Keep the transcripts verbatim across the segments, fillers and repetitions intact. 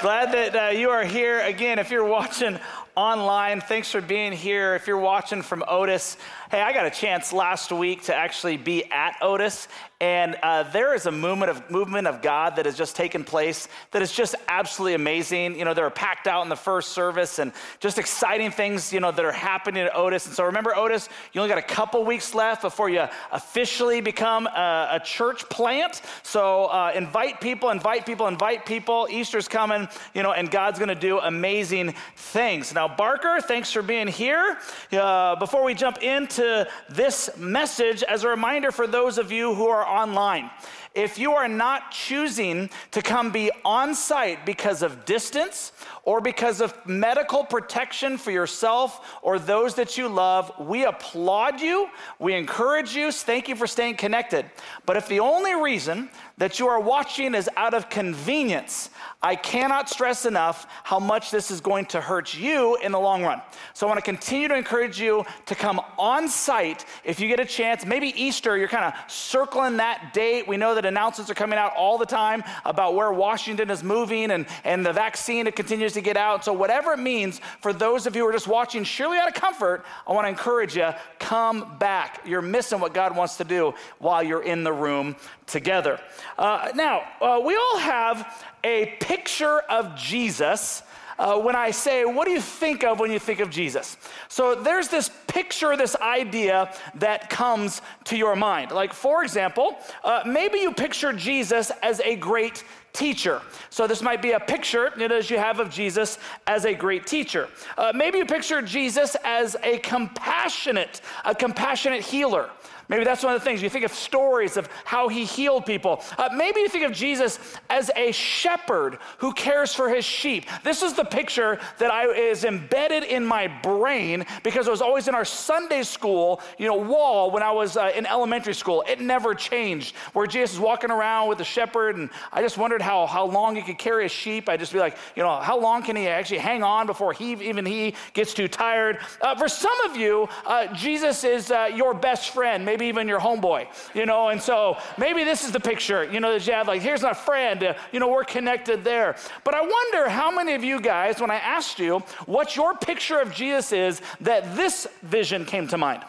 Glad that uh, you are here. Again, if you're watching online, thanks for being here. If you're watching from Otis, hey, I got a chance last week to actually be at Otis, and uh, there is a movement of movement of God that has just taken place that is just absolutely amazing. You know, they were packed out in the first service, and just exciting things, you know, that are happening at Otis. And so remember, Otis, you only got a couple weeks left before you officially become a, a church plant. So uh, invite people, invite people, invite people. Easter's coming, you know, and God's going to do amazing things. Now, Barker, thanks for being here. Uh, before we jump into this message, as a reminder for those of you who are online, if you are not choosing to come be on site because of distance or because of medical protection for yourself or those that you love, we applaud you, we encourage you, thank you for staying connected. But if the only reason that you are watching is out of convenience, I cannot stress enough how much this is going to hurt you in the long run. So I want to continue to encourage you to come on site if you get a chance. Maybe Easter, you're kind of circling that date. We know that announcements are coming out all the time about where Washington is moving and, and the vaccine, it continues to get out. So whatever it means, for those of you who are just watching, surely out of comfort, I want to encourage you, come back. You're missing what God wants to do while you're in the room together. Uh, now, uh, we all have a picture of Jesus. Uh, when I say, what do you think of when you think of Jesus? So there's this picture, this idea that comes to your mind. Like, for example, uh, maybe you picture Jesus as a great teacher. So this might be a picture that you have of Jesus as a great teacher. Uh, maybe you picture Jesus as a compassionate, a compassionate healer. Maybe that's one of the things. You think of stories of how he healed people. Uh, maybe you think of Jesus as a shepherd who cares for his sheep. This is the picture that I, is embedded in my brain because it was always in our Sunday school, you know, wall when I was uh, in elementary school. It never changed, where Jesus is walking around with the shepherd, and I just wondered how, how long he could carry a sheep. I'd just be like, you know, how long can he actually hang on before he even he gets too tired? Uh, for some of you, uh, Jesus is uh, your best friend. Maybe even your homeboy, you know, and so maybe this is the picture, you know, that you have, like, here's my friend, uh, you know, we're connected there. But I wonder how many of you guys, when I asked you what your picture of Jesus is, that this vision came to mind,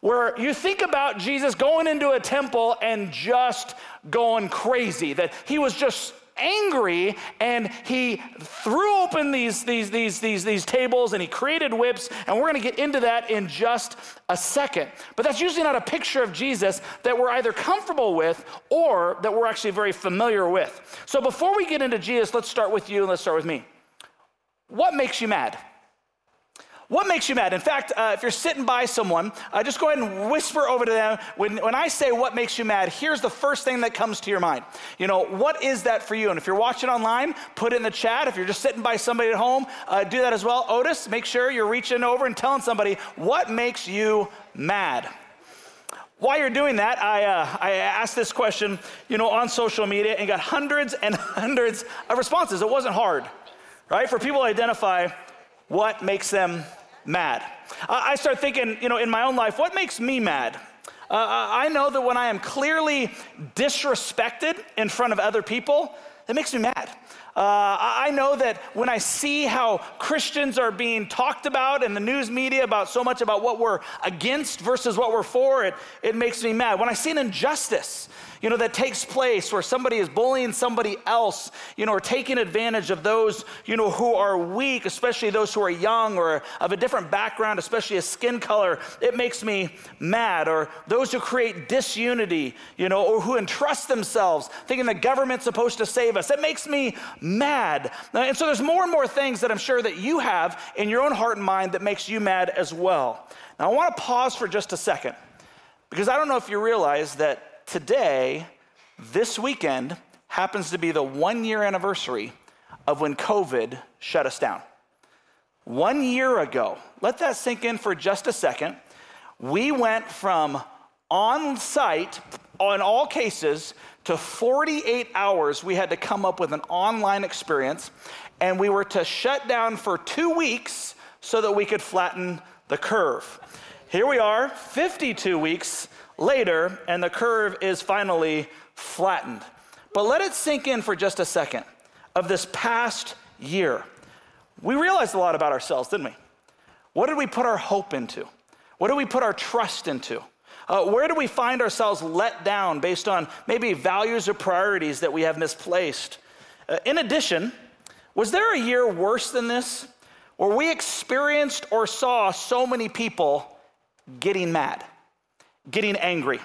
where you think about Jesus going into a temple and just going crazy, that he was just angry, and he threw open these these these these these tables, and he created whips, and we're going to get into that in just a second. But that's usually not a picture of Jesus that we're either comfortable with or that we're actually very familiar with. So before we get into Jesus, let's start with you and let's start with me. What makes you mad? What makes you mad? In fact, uh, if you're sitting by someone, uh, just go ahead and whisper over to them. When, when I say what makes you mad, here's the first thing that comes to your mind. You know, what is that for you? And if you're watching online, put it in the chat. If you're just sitting by somebody at home, uh, do that as well. Otis, make sure you're reaching over and telling somebody what makes you mad. While you're doing that, I uh, I asked this question, you know, on social media and got hundreds and hundreds of responses. It wasn't hard, right? For people to identify what makes them mad. I start thinking, you know, in my own life, what makes me mad? Uh, I know that when I am clearly disrespected in front of other people, it makes me mad. Uh, I know that when I see how Christians are being talked about in the news media about so much about what we're against versus what we're for, it, it makes me mad. When I see an injustice, you know, that takes place where somebody is bullying somebody else, you know, or taking advantage of those, you know, who are weak, especially those who are young or of a different background, especially a skin color, it makes me mad. Or those who create disunity, you know, or who entrust themselves, thinking the government's supposed to save us, it makes me mad. And so there's more and more things that I'm sure that you have in your own heart and mind that makes you mad as well. Now I want to pause for just a second, because I don't know if you realize that today, this weekend, happens to be the one year anniversary of when COVID shut us down. One year ago, let that sink in for just a second, we went from on site, in all cases, to forty-eight hours, we had to come up with an online experience, and we were to shut down for two weeks so that we could flatten the curve. Here we are, fifty-two weeks later, and the curve is finally flattened. But let it sink in for just a second. of this past year, we realized a lot about ourselves, didn't we? What did we put our hope into? What did we put our trust into? Uh, where do we find ourselves let down based on maybe values or priorities that we have misplaced? Uh, in addition, was there a year worse than this where we experienced or saw so many people getting mad, getting angry?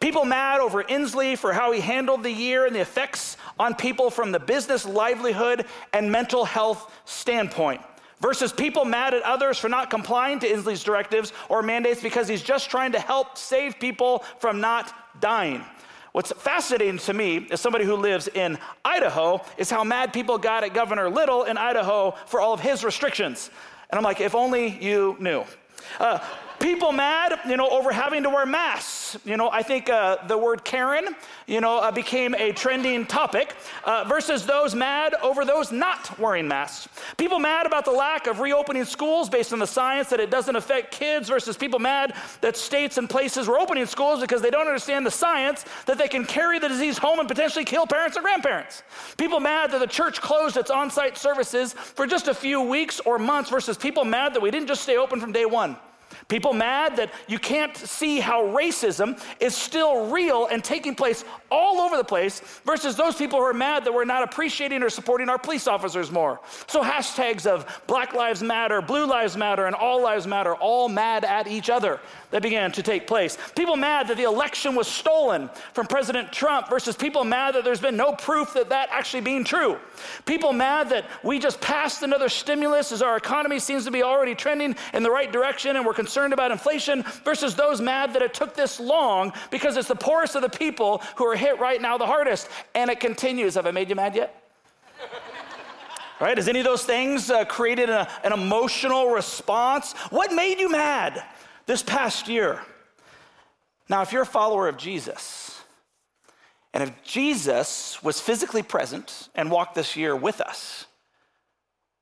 People mad over Inslee for how he handled the year and the effects on people from the business livelihood and mental health standpoint, versus people mad at others for not complying to Inslee's directives or mandates because he's just trying to help save people from not dying. What's fascinating to me, as somebody who lives in Idaho, is how mad people got at Governor Little in Idaho for all of his restrictions. And I'm like, if only you knew. Uh, People mad, you know, over having to wear masks. You know, I think uh, the word Karen, you know, uh, became a trending topic uh, versus those mad over those not wearing masks. People mad about the lack of reopening schools based on the science that it doesn't affect kids versus people mad that states and places were opening schools because they don't understand the science that they can carry the disease home and potentially kill parents or grandparents. People mad that the church closed its on-site services for just a few weeks or months versus people mad that we didn't just stay open from day one. People mad that you can't see how racism is still real and taking place all over the place versus those people who are mad that we're not appreciating or supporting our police officers more. So hashtags of Black Lives Matter, Blue Lives Matter, and All Lives Matter, all mad at each other, that began to take place. People mad that the election was stolen from President Trump versus people mad that there's been no proof that that actually being true. People mad that we just passed another stimulus as our economy seems to be already trending in the right direction and we're concerned about inflation versus those mad that it took this long because it's the poorest of the people who are hit right now the hardest. And it continues. Have I made you mad yet? Right? Has any of those things uh, created a, an emotional response? What made you mad this past year? Now, if you're a follower of Jesus, and if Jesus was physically present and walked this year with us,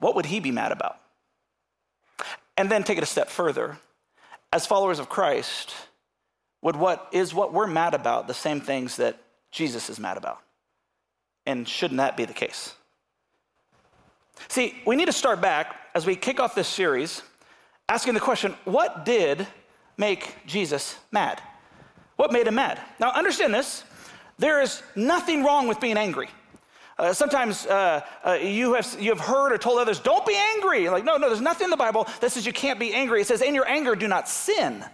what would he be mad about? And then take it a step further. As followers of Christ, would what is what we're mad about the same things that Jesus is mad about? And shouldn't that be the case? See, we need to start back as we kick off this series, asking the question, what did make Jesus mad? What made him mad? Now, understand this. There is nothing wrong with being angry. Uh, sometimes uh, uh, you have you have heard or told others, don't be angry. Like, no, no, there's nothing in the Bible that says you can't be angry. It says, in your anger, do not sin.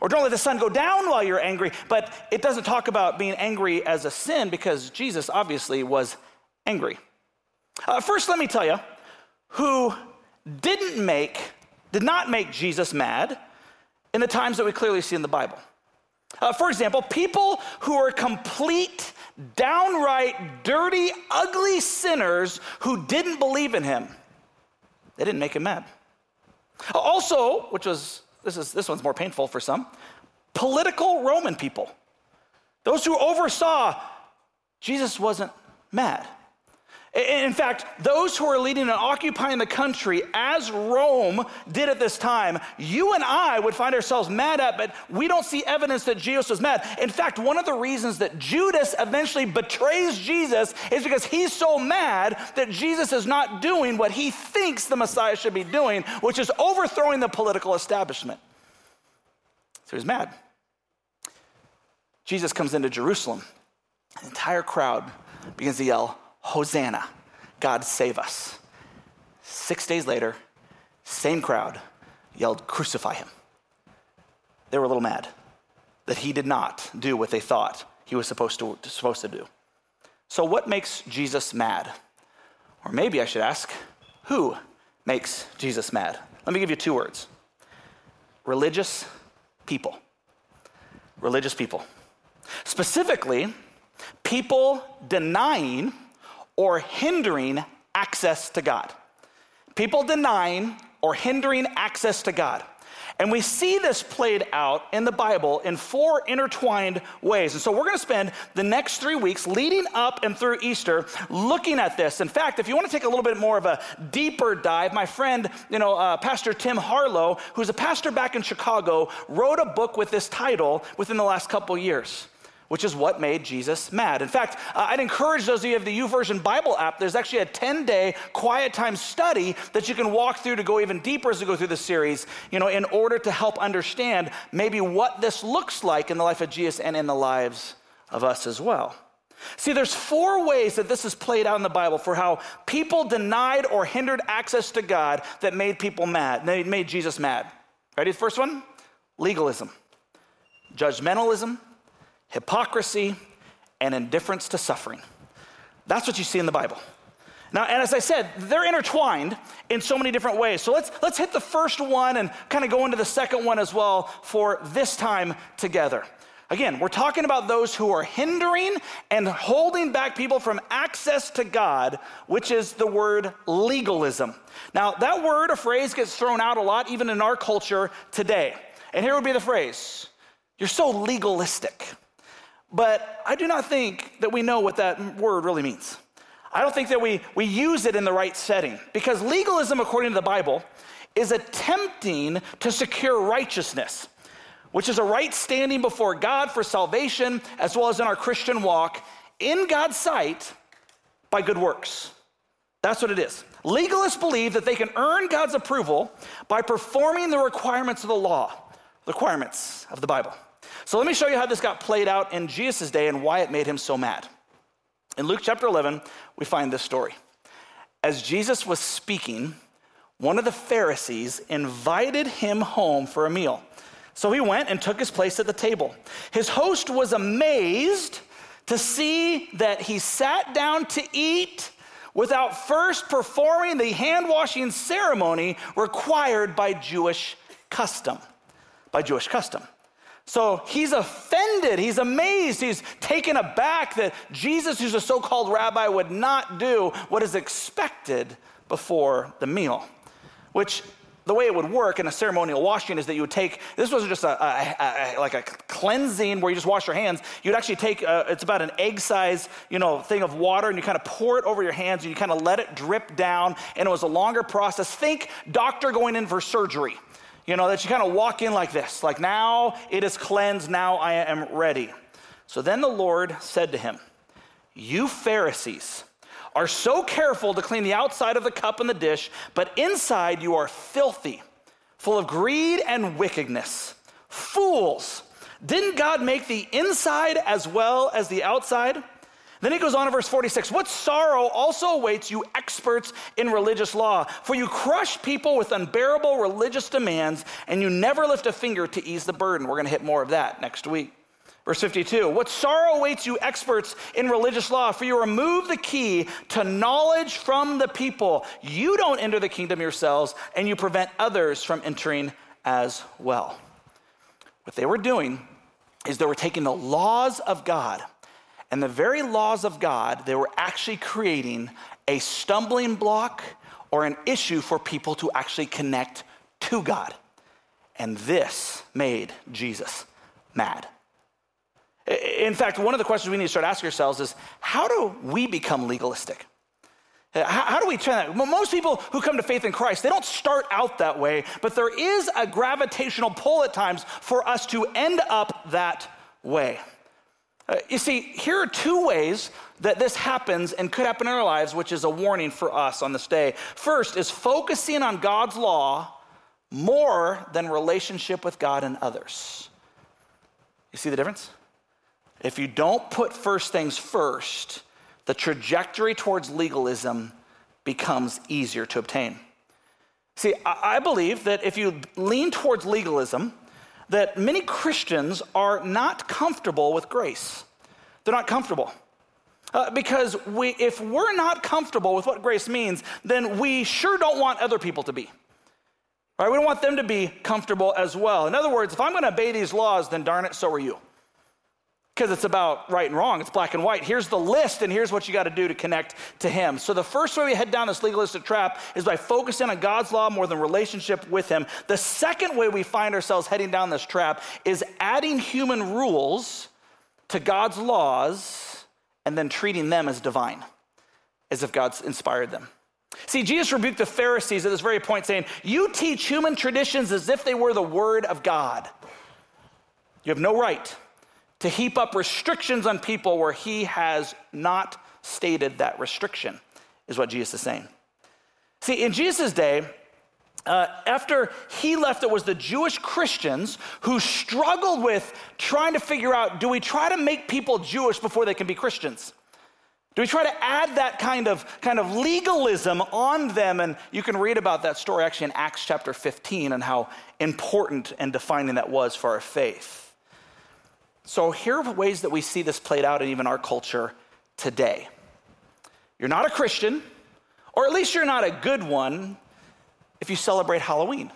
Or don't let the sun go down while you're angry. But it doesn't talk about being angry as a sin because Jesus obviously was angry. Uh, first, let me tell you who didn't make, did not make Jesus mad in the times that we clearly see in the Bible. Uh, for example, people who are complete, downright, dirty, ugly sinners who didn't believe in him. They didn't make him mad. Also, which was, this is this one's more painful for some, political Roman people. Those who oversaw, Jesus wasn't mad. In fact, those who are leading and occupying the country as Rome did at this time, you and I would find ourselves mad at, but we don't see evidence that Jesus was mad. In fact, one of the reasons that Judas eventually betrays Jesus is because he's so mad that Jesus is not doing what he thinks the Messiah should be doing, which is overthrowing the political establishment. So he's mad. Jesus comes into Jerusalem. The entire crowd begins to yell, Hosanna, God save us. Six days later, same crowd yelled, crucify him. They were a little mad that he did not do what they thought he was supposed to, supposed to do. So what makes Jesus mad? Or maybe I should ask, who makes Jesus mad? Let me give you two words. Religious people. Religious people. Specifically, people denying or hindering access to God. People denying or hindering access to God. And we see this played out in the Bible in four intertwined ways. And so we're going to spend the next three weeks leading up and through Easter looking at this. In fact, if you want to take a little bit more of a deeper dive, my friend, you know, uh, Pastor Tim Harlow, who's a pastor back in Chicago, wrote a book with this title within the last couple years. which is what made Jesus mad. In fact, uh, I'd encourage those of you who have the YouVersion Bible app, there's actually a ten-day quiet time study that you can walk through to go even deeper as we go through the series, you know, in order to help understand maybe what this looks like in the life of Jesus and in the lives of us as well. See, there's four ways that this is played out in the Bible for how people denied or hindered access to God that made people mad, that made Jesus mad. Ready? The first one, legalism, judgmentalism, hypocrisy, and indifference to suffering. That's what you see in the Bible. Now, and as I said, they're intertwined in so many different ways. So let's let's hit the first one and kind of go into the second one as well for this time together. Again, we're talking about those who are hindering and holding back people from access to God, which is the word legalism. Now, that word or phrase gets thrown out a lot, even in our culture today. And here would be the phrase, "You're so legalistic." But I do not think that we know what that word really means. I don't think that we, we use it in the right setting, because legalism, according to the Bible, is attempting to secure righteousness, which is a right standing before God for salvation, as well as in our Christian walk, in God's sight, by good works. That's what it is. Legalists believe that they can earn God's approval by performing the requirements of the law, requirements of the Bible. So let me show you how this got played out in Jesus' day and why it made him so mad. In Luke chapter eleven, we find this story. As Jesus was speaking, one of the Pharisees invited him home for a meal. So he went and took his place at the table. His host was amazed to see that he sat down to eat without first performing the hand-washing ceremony required by Jewish custom, by Jewish custom. So he's offended, he's amazed, he's taken aback that Jesus, who's a so-called rabbi, would not do what is expected before the meal, which the way it would work in a ceremonial washing is that you would take, this wasn't just a, a, a, like a cleansing where you just wash your hands. You'd actually take, a, it's about an egg size, you know, thing of water, and you kind of pour it over your hands and you kind of let it drip down. And it was a longer process. Think doctor going in for surgery, you know, that you kind of walk in like this, like now it is cleansed, now I am ready. So then the Lord said to him, "You Pharisees are so careful to clean the outside of the cup and the dish, but inside you are filthy, full of greed and wickedness. Fools, didn't God make the inside as well as the outside?" Then he goes on to verse forty-six, "What sorrow also awaits you experts in religious law, for you crush people with unbearable religious demands, and you never lift a finger to ease the burden." We're gonna hit more of that next week. Verse fifty-two, "What sorrow awaits you experts in religious law, for you remove the key to knowledge from the people. You don't enter the kingdom yourselves, and you prevent others from entering as well." What they were doing is they were taking the laws of God, and the very laws of God, they were actually creating a stumbling block or an issue for people to actually connect to God. And this made Jesus mad. In fact, one of the questions we need to start asking ourselves is, how do we become legalistic? How do we turn that? Well, most people who come to faith in Christ, they don't start out that way, but there is a gravitational pull at times for us to end up that way. Uh, you see, here are two ways that this happens and could happen in our lives, which is a warning for us on this day. First is focusing on God's law more than relationship with God and others. You see the difference? If you don't put first things first, the trajectory towards legalism becomes easier to obtain. See, I believe that if you lean towards legalism, that many Christians are not comfortable with grace. They're not comfortable. Uh, because we, if we're not comfortable with what grace means, then we sure don't want other people to be. Right? We don't want them to be comfortable as well. In other words, if I'm going to obey these laws, then darn it, so are you. Because it's about right and wrong. It's black and white. Here's the list, and here's what you got to do to connect to him. So the first way we head down this legalistic trap is by focusing on God's law more than relationship with him. The second way we find ourselves heading down this trap is adding human rules to God's laws and then treating them as divine, as if God's inspired them. See, Jesus rebuked the Pharisees at this very point, saying, "You teach human traditions as if they were the word of God. You have no right to heap up restrictions on people where he has not stated that restriction, is what Jesus is saying. See, in Jesus' day, Uh, after he left, it was the Jewish Christians who struggled with trying to figure out, do we try to make people Jewish before they can be Christians? Do we try to add that kind of, kind of legalism on them? And you can read about that story actually in Acts chapter fifteen and how important and defining that was for our faith. So here are ways that we see this played out in even our culture today. You're not a Christian, or at least you're not a good one, if you celebrate Halloween.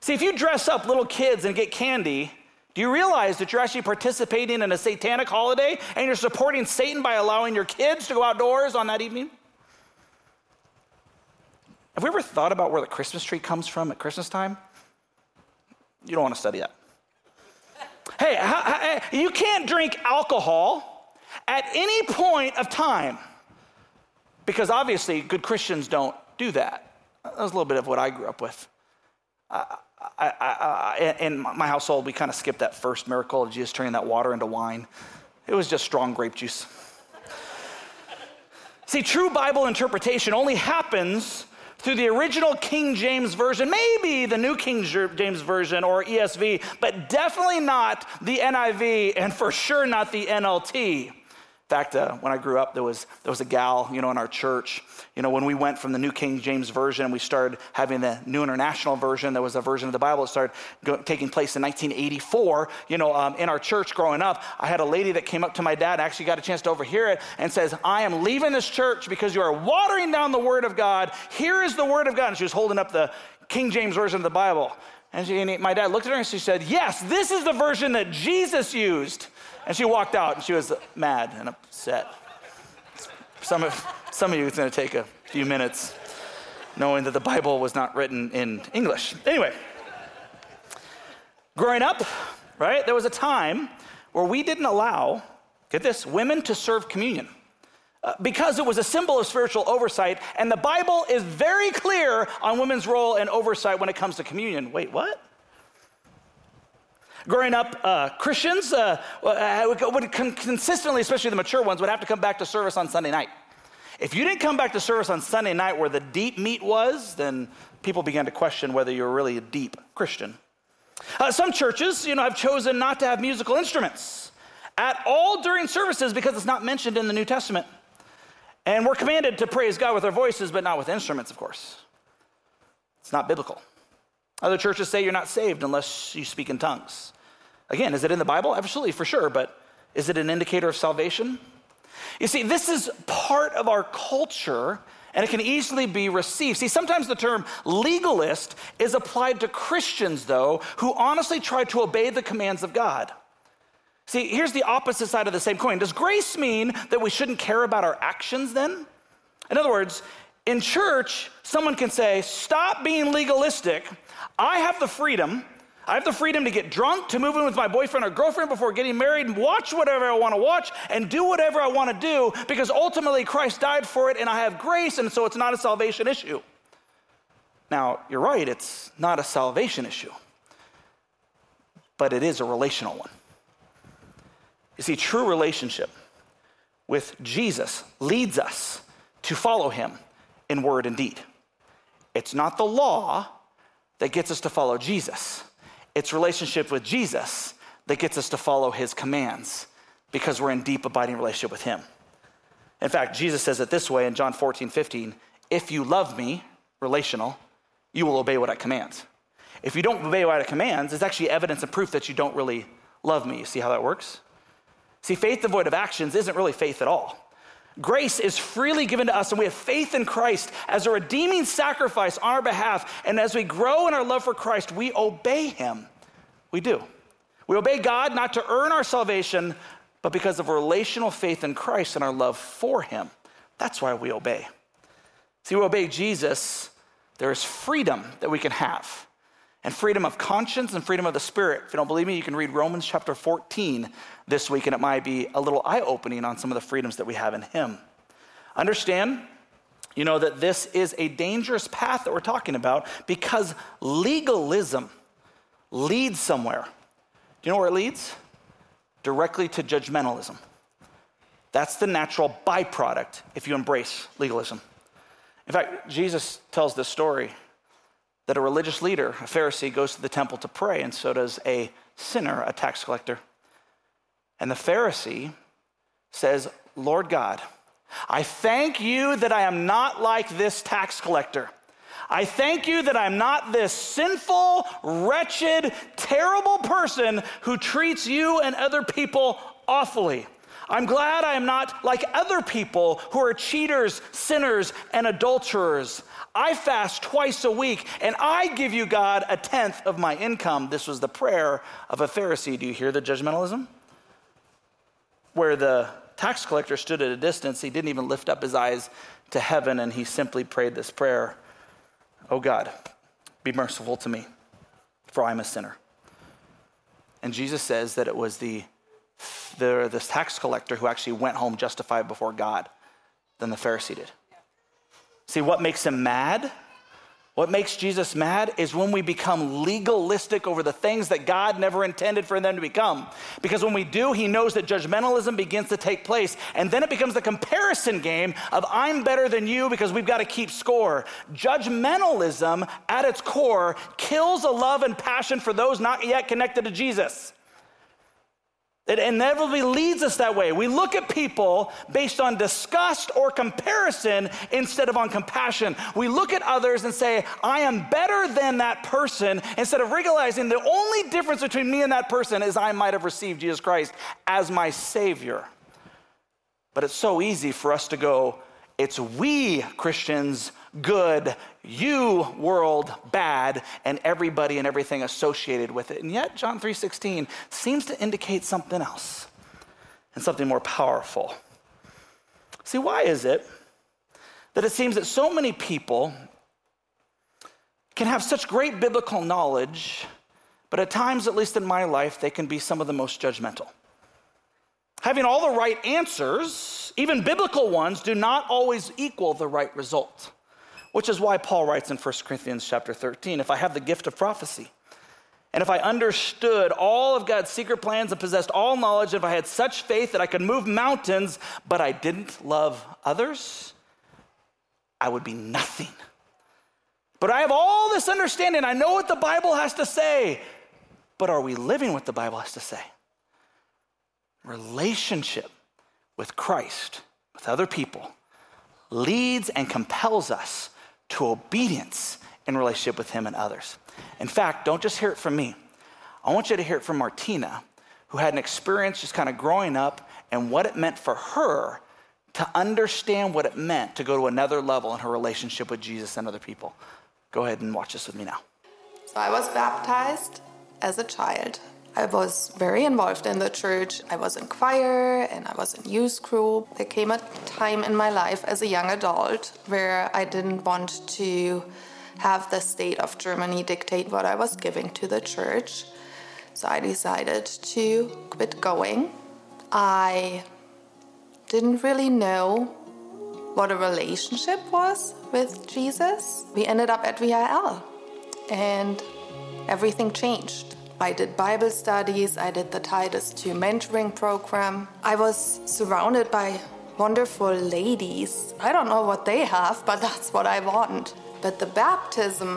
See, if you dress up little kids and get candy, do you realize that you're actually participating in a satanic holiday and you're supporting Satan by allowing your kids to go outdoors on that evening? Have we ever thought about where the Christmas tree comes from at Christmas time? You don't want to study that. Hey, you can't drink alcohol at any point of time because obviously good Christians don't do that. That was a little bit of what I grew up with. I, I, I, I, in my household, we kind of skipped that first miracle of Jesus turning that water into wine. It was just strong grape juice. See, true Bible interpretation only happens through the original King James Version, maybe the New King James Version or E S V, but definitely not the N I V and for sure not the N L T. In fact, uh, when I grew up, there was there was a gal, you know, in our church. You know, when we went from the New King James Version and we started having the New International Version, there was a version of the Bible that started go, taking place in nineteen eighty-four. You know, um, in our church growing up, I had a lady that came up to my dad and actually got a chance to overhear it and says, "I am leaving this church because you are watering down the Word of God. Here is the Word of God." And she was holding up the King James Version of the Bible. And, she, and my dad looked at her and she said, "Yes, this is the version that Jesus used." And she walked out, and she was mad and upset. Some of, some of you, it's going to take a few minutes knowing that the Bible was not written in English. Anyway, growing up, right, there was a time where we didn't allow, get this, women to serve communion uh, because it was a symbol of spiritual oversight, and the Bible is very clear on women's role and oversight when it comes to communion. Wait, what? Growing up, uh, Christians uh, would consistently, especially the mature ones, would have to come back to service on Sunday night. If you didn't come back to service on Sunday night where the deep meat was, then people began to question whether you were really a deep Christian. Uh, some churches, you know, have chosen not to have musical instruments at all during services because it's not mentioned in the New Testament. And we're commanded to praise God with our voices, but not with instruments, of course. It's not biblical. Other churches say you're not saved unless you speak in tongues. Again, is it in the Bible? Absolutely, for sure, but is it an indicator of salvation? You see, this is part of our culture, and it can easily be received. See, sometimes the term legalist is applied to Christians, though, who honestly try to obey the commands of God. See, here's the opposite side of the same coin. Does grace mean that we shouldn't care about our actions then? In other words, in church, someone can say, "Stop being legalistic. I have the freedom. I have the freedom to get drunk, to move in with my boyfriend or girlfriend before getting married and watch whatever I want to watch and do whatever I want to do because ultimately Christ died for it and I have grace, and so it's not a salvation issue." Now, you're right, it's not a salvation issue, but it is a relational one. You see, true relationship with Jesus leads us to follow him in word and deed. It's not the law that gets us to follow Jesus. It's relationship with Jesus that gets us to follow his commands because we're in deep, abiding relationship with him. In fact, Jesus says it this way in John fourteen fifteen, "If you love me," relational, "you will obey what I command." If you don't obey what I command, it's actually evidence and proof that you don't really love me. You see how that works? See, faith devoid of actions isn't really faith at all. Grace is freely given to us, and we have faith in Christ as a redeeming sacrifice on our behalf. And as we grow in our love for Christ, we obey him. We do. We obey God not to earn our salvation, but because of relational faith in Christ and our love for him. That's why we obey. See, we obey Jesus. There is freedom that we can have, and freedom of conscience and freedom of the spirit. If you don't believe me, you can read Romans chapter fourteen this week, and it might be a little eye-opening on some of the freedoms that we have in him. Understand, you know, that this is a dangerous path that we're talking about because legalism leads somewhere. Do you know where it leads? directly to judgmentalism. That's the natural byproduct if you embrace legalism. In fact, Jesus tells this story that a religious leader, a Pharisee, goes to the temple to pray, and so does a sinner, a tax collector. And the Pharisee says, "Lord God, I thank you that I am not like this tax collector. I thank you that I'm not this sinful, wretched, terrible person who treats you and other people awfully. I'm glad I am not like other people who are cheaters, sinners, and adulterers. I fast twice a week, and I give you, God, a tenth of my income." This was the prayer of a Pharisee. Do you hear the judgmentalism? Where the tax collector stood at a distance, he didn't even lift up his eyes to heaven, and he simply prayed this prayer: "Oh God, be merciful to me, for I'm a sinner." And Jesus says that it was the The, this tax collector who actually went home justified before God than the Pharisee did. See, what makes him mad? What makes Jesus mad is when we become legalistic over the things that God never intended for them to become. Because when we do, he knows that judgmentalism begins to take place. And then it becomes the comparison game of I'm better than you because we've got to keep score. Judgmentalism at its core kills a love and passion for those not yet connected to Jesus. It inevitably leads us that way. We look at people based on disgust or comparison instead of on compassion. We look at others and say, I am better than that person, instead of realizing the only difference between me and that person is I might have received Jesus Christ as my Savior. But it's so easy for us to go, it's we Christians good, you world bad, and everybody and everything associated with it. And yet John three sixteen seems to indicate something else and something more powerful. See, why is it that it seems that so many people can have such great biblical knowledge, but at times, at least in my life, they can be some of the most judgmental? Having all the right answers, even biblical ones, do not always equal the right result, which is why Paul writes in First Corinthians chapter thirteen, if I have the gift of prophecy, and if I understood all of God's secret plans and possessed all knowledge, if I had such faith that I could move mountains, but I didn't love others, I would be nothing. But I have all this understanding. I know what the Bible has to say, but are we living what the Bible has to say? Relationship with Christ, with other people, leads and compels us to obedience in relationship with him and others. In fact, don't just hear it from me. I want you to hear it from Martina, who had an experience just kind of growing up and what it meant for her to understand what it meant to go to another level in her relationship with Jesus and other people. Go ahead and watch this with me now. So I was baptized as a child. I was very involved in the church. I was in choir and I was in youth group. There came a time in my life as a young adult where I didn't want to have the state of Germany dictate what I was giving to the church. So I decided to quit going. I didn't really know what a relationship was with Jesus. We ended up at V I L and everything changed. I did Bible studies, I did the Titus two mentoring program. I was surrounded by wonderful ladies. I don't know what they have, but that's what I want. But the baptism,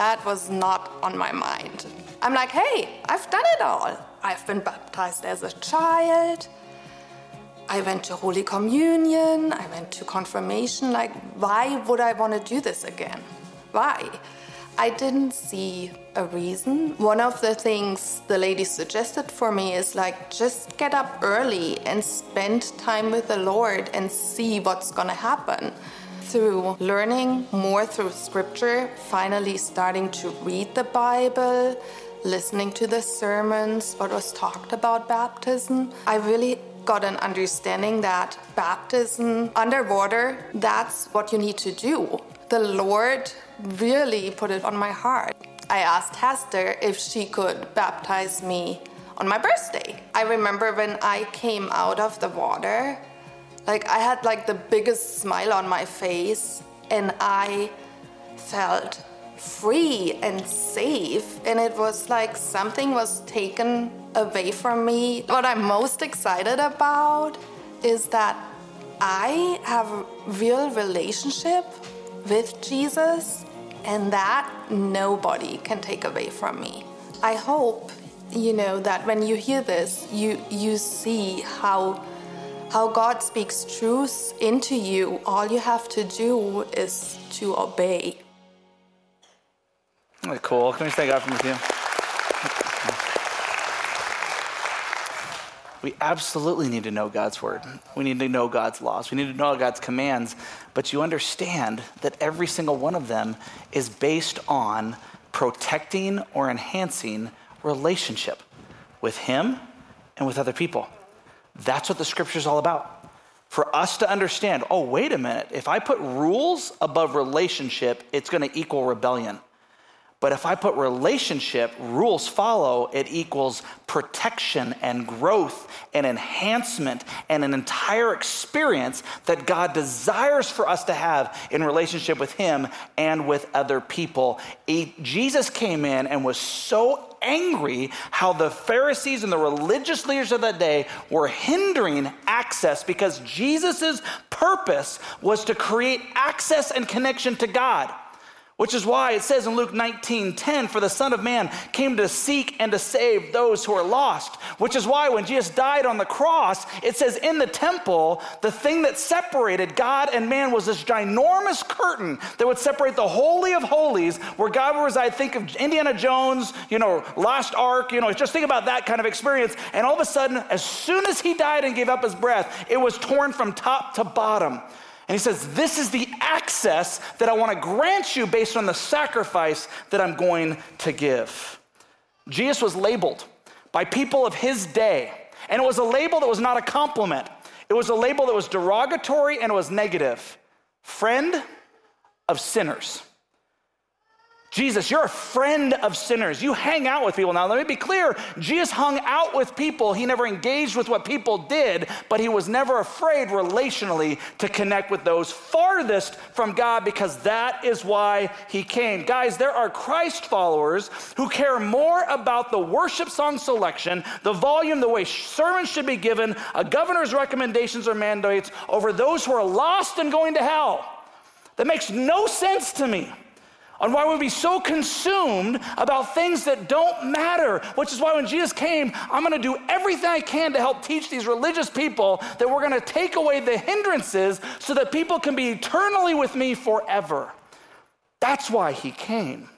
that was not on my mind. I'm like, hey, I've done it all. I've been baptized as a child. I went to Holy Communion. I went to confirmation. Like, why would I want to do this again? Why? I didn't see a reason. One of the things the lady suggested for me is like, just get up early and spend time with the Lord and see what's going to happen. Through learning more through scripture, finally starting to read the Bible, listening to the sermons, what was talked about baptism, I really got an understanding that baptism underwater, that's what you need to do. The Lord really put it on my heart. I asked Hester if she could baptize me on my birthday. I remember when I came out of the water, like I had like the biggest smile on my face and I felt free and safe. And it was like something was taken away from me. What I'm most excited about is that I have a real relationship with Jesus, and that nobody can take away from me. I hope, you know, that when you hear this, you you see how how God speaks truth into you. All you have to do is to obey. That's cool. Can we thank God for Martina? We absolutely need to know God's word. We need to know God's laws. We need to know God's commands. But you understand that every single one of them is based on protecting or enhancing relationship with Him and with other people. That's what the scripture is all about. For us to understand, oh, wait a minute. If I put rules above relationship, it's going to equal rebellion. But if I put relationship, rules follow, it equals protection and growth and enhancement and an entire experience that God desires for us to have in relationship with Him and with other people. He, Jesus came in and was so angry how the Pharisees and the religious leaders of that day were hindering access, because Jesus's purpose was to create access and connection to God. Which is why it says in Luke nineteen ten, for the Son of Man came to seek and to save those who are lost. Which is why when Jesus died on the cross, it says in the temple, the thing that separated God and man was this ginormous curtain that would separate the Holy of Holies, where God would reside. Think of Indiana Jones, you know, Lost Ark, you know, just think about that kind of experience. And all of a sudden, as soon as He died and gave up His breath, it was torn from top to bottom. And He says, this is the access that I want to grant you based on the sacrifice that I'm going to give. Jesus was labeled by people of His day, and it was a label that was not a compliment. It was a label that was derogatory, and it was negative. Friend of sinners. Jesus, you're a friend of sinners. You hang out with people. Now, let me be clear. Jesus hung out with people. He never engaged with what people did, but He was never afraid relationally to connect with those farthest from God, because that is why He came. Guys, there are Christ followers who care more about the worship song selection, the volume, the way sermons should be given, a governor's recommendations or mandates, over those who are lost and going to hell. That makes no sense to me. And why we'd be so consumed about things that don't matter, which is why when Jesus came, I'm going to do everything I can to help teach these religious people that we're going to take away the hindrances so that people can be eternally with me forever. That's why He came,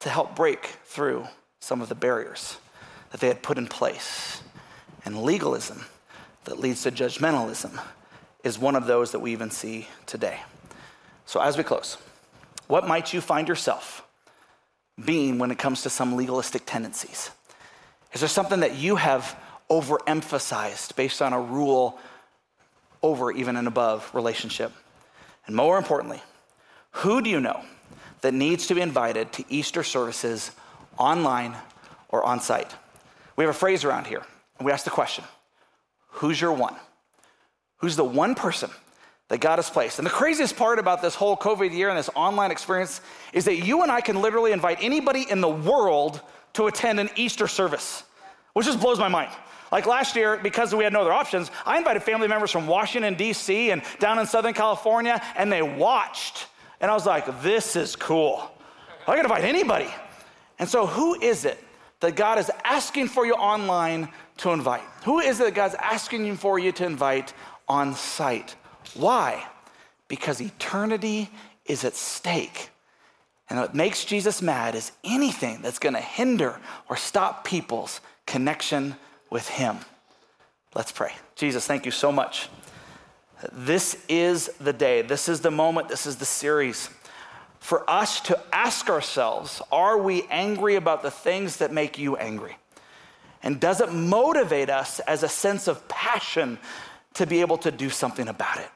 to help break through some of the barriers that they had put in place. And legalism that leads to judgmentalism is one of those that we even see today. So as we close, what might you find yourself being when it comes to some legalistic tendencies? Is there something that you have overemphasized based on a rule over even and above relationship? And more importantly, who do you know that needs to be invited to Easter services online or on site? We have a phrase around here, and we ask the question, who's your one? Who's the one person that God has placed? And the craziest part about this whole COVID year and this online experience is that you and I can literally invite anybody in the world to attend an Easter service, which just blows my mind. Like last year, because we had no other options, I invited family members from Washington, D C and down in Southern California, and they watched. And I was like, this is cool. I can invite anybody. And so who is it that God is asking for you online to invite? Who is it that God's asking for you to invite on site? Why? Because eternity is at stake. And what makes Jesus mad is anything that's going to hinder or stop people's connection with Him. Let's pray. Jesus, thank you so much. This is the day. This is the moment. This is the series for us to ask ourselves, are we angry about the things that make you angry? And does it motivate us as a sense of passion to be able to do something about it?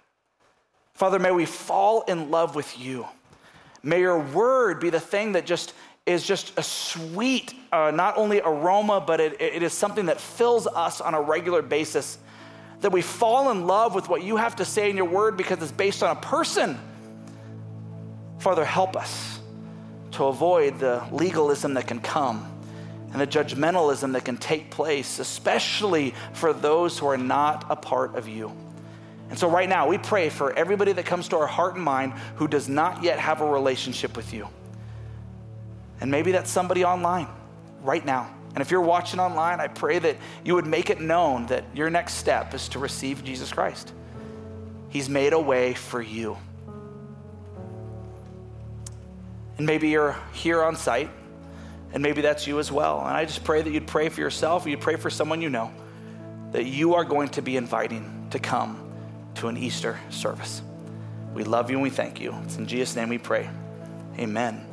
Father, may we fall in love with You. May Your word be the thing that just is just a sweet, uh, not only aroma, but it, it is something that fills us on a regular basis, that we fall in love with what You have to say in Your word because it's based on a person. Father, help us to avoid the legalism that can come and the judgmentalism that can take place, especially for those who are not a part of you. And so right now, we pray for everybody that comes to our heart and mind who does not yet have a relationship with you. And maybe that's somebody online right now. And if you're watching online, I pray that you would make it known that your next step is to receive Jesus Christ. He's made a way for you. And maybe you're here on site, and maybe that's you as well. And I just pray that you'd pray for yourself, or you'd pray for someone you know, that you are going to be inviting to come to an Easter service. We love you and we thank you. It's in Jesus' name we pray. Amen.